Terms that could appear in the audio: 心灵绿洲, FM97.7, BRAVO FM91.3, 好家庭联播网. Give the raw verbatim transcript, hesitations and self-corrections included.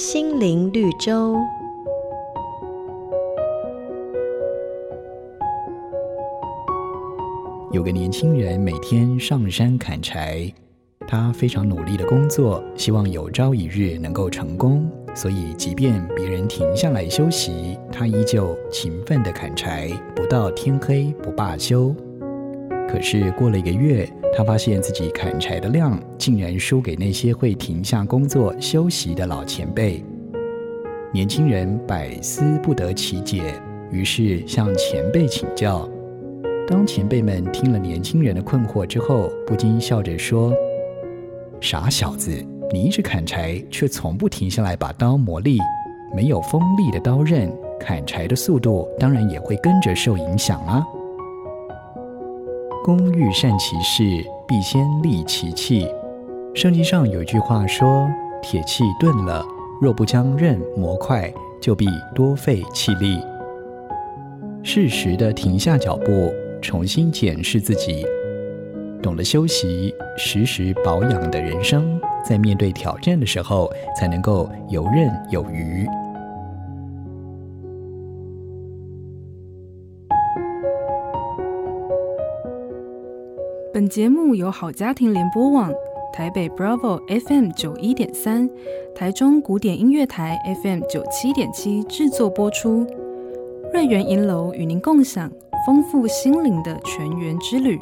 心灵绿洲。有个年轻人每天上山砍柴，他非常努力的工作，希望有朝一日能够成功，所以即便别人停下来休息，他依旧勤奋的砍柴，不到天黑不罢休。可是过了一个月，他发现自己砍柴的量竟然输给那些会停下工作休息的老前辈。年轻人百思不得其解，于是向前辈请教。当前辈们听了年轻人的困惑之后，不禁笑着说：傻小子，你一直砍柴，却从不停下来把刀磨砺，没有锋利的刀刃，砍柴的速度当然也会跟着受影响啊。工欲善其事，必先利其器。圣经上有一句话说：铁器钝了，若不将刃磨快，就必多费气力。适时的停下脚步，重新检视自己，懂得休息，时时保养的人生，在面对挑战的时候，才能够游刃有余。本节目由好家庭联播网、台北 Bravo F M 九一点三、台中古典音乐台 F M 九七点七制作播出。瑞元银楼与您共享丰富心灵的全员之旅。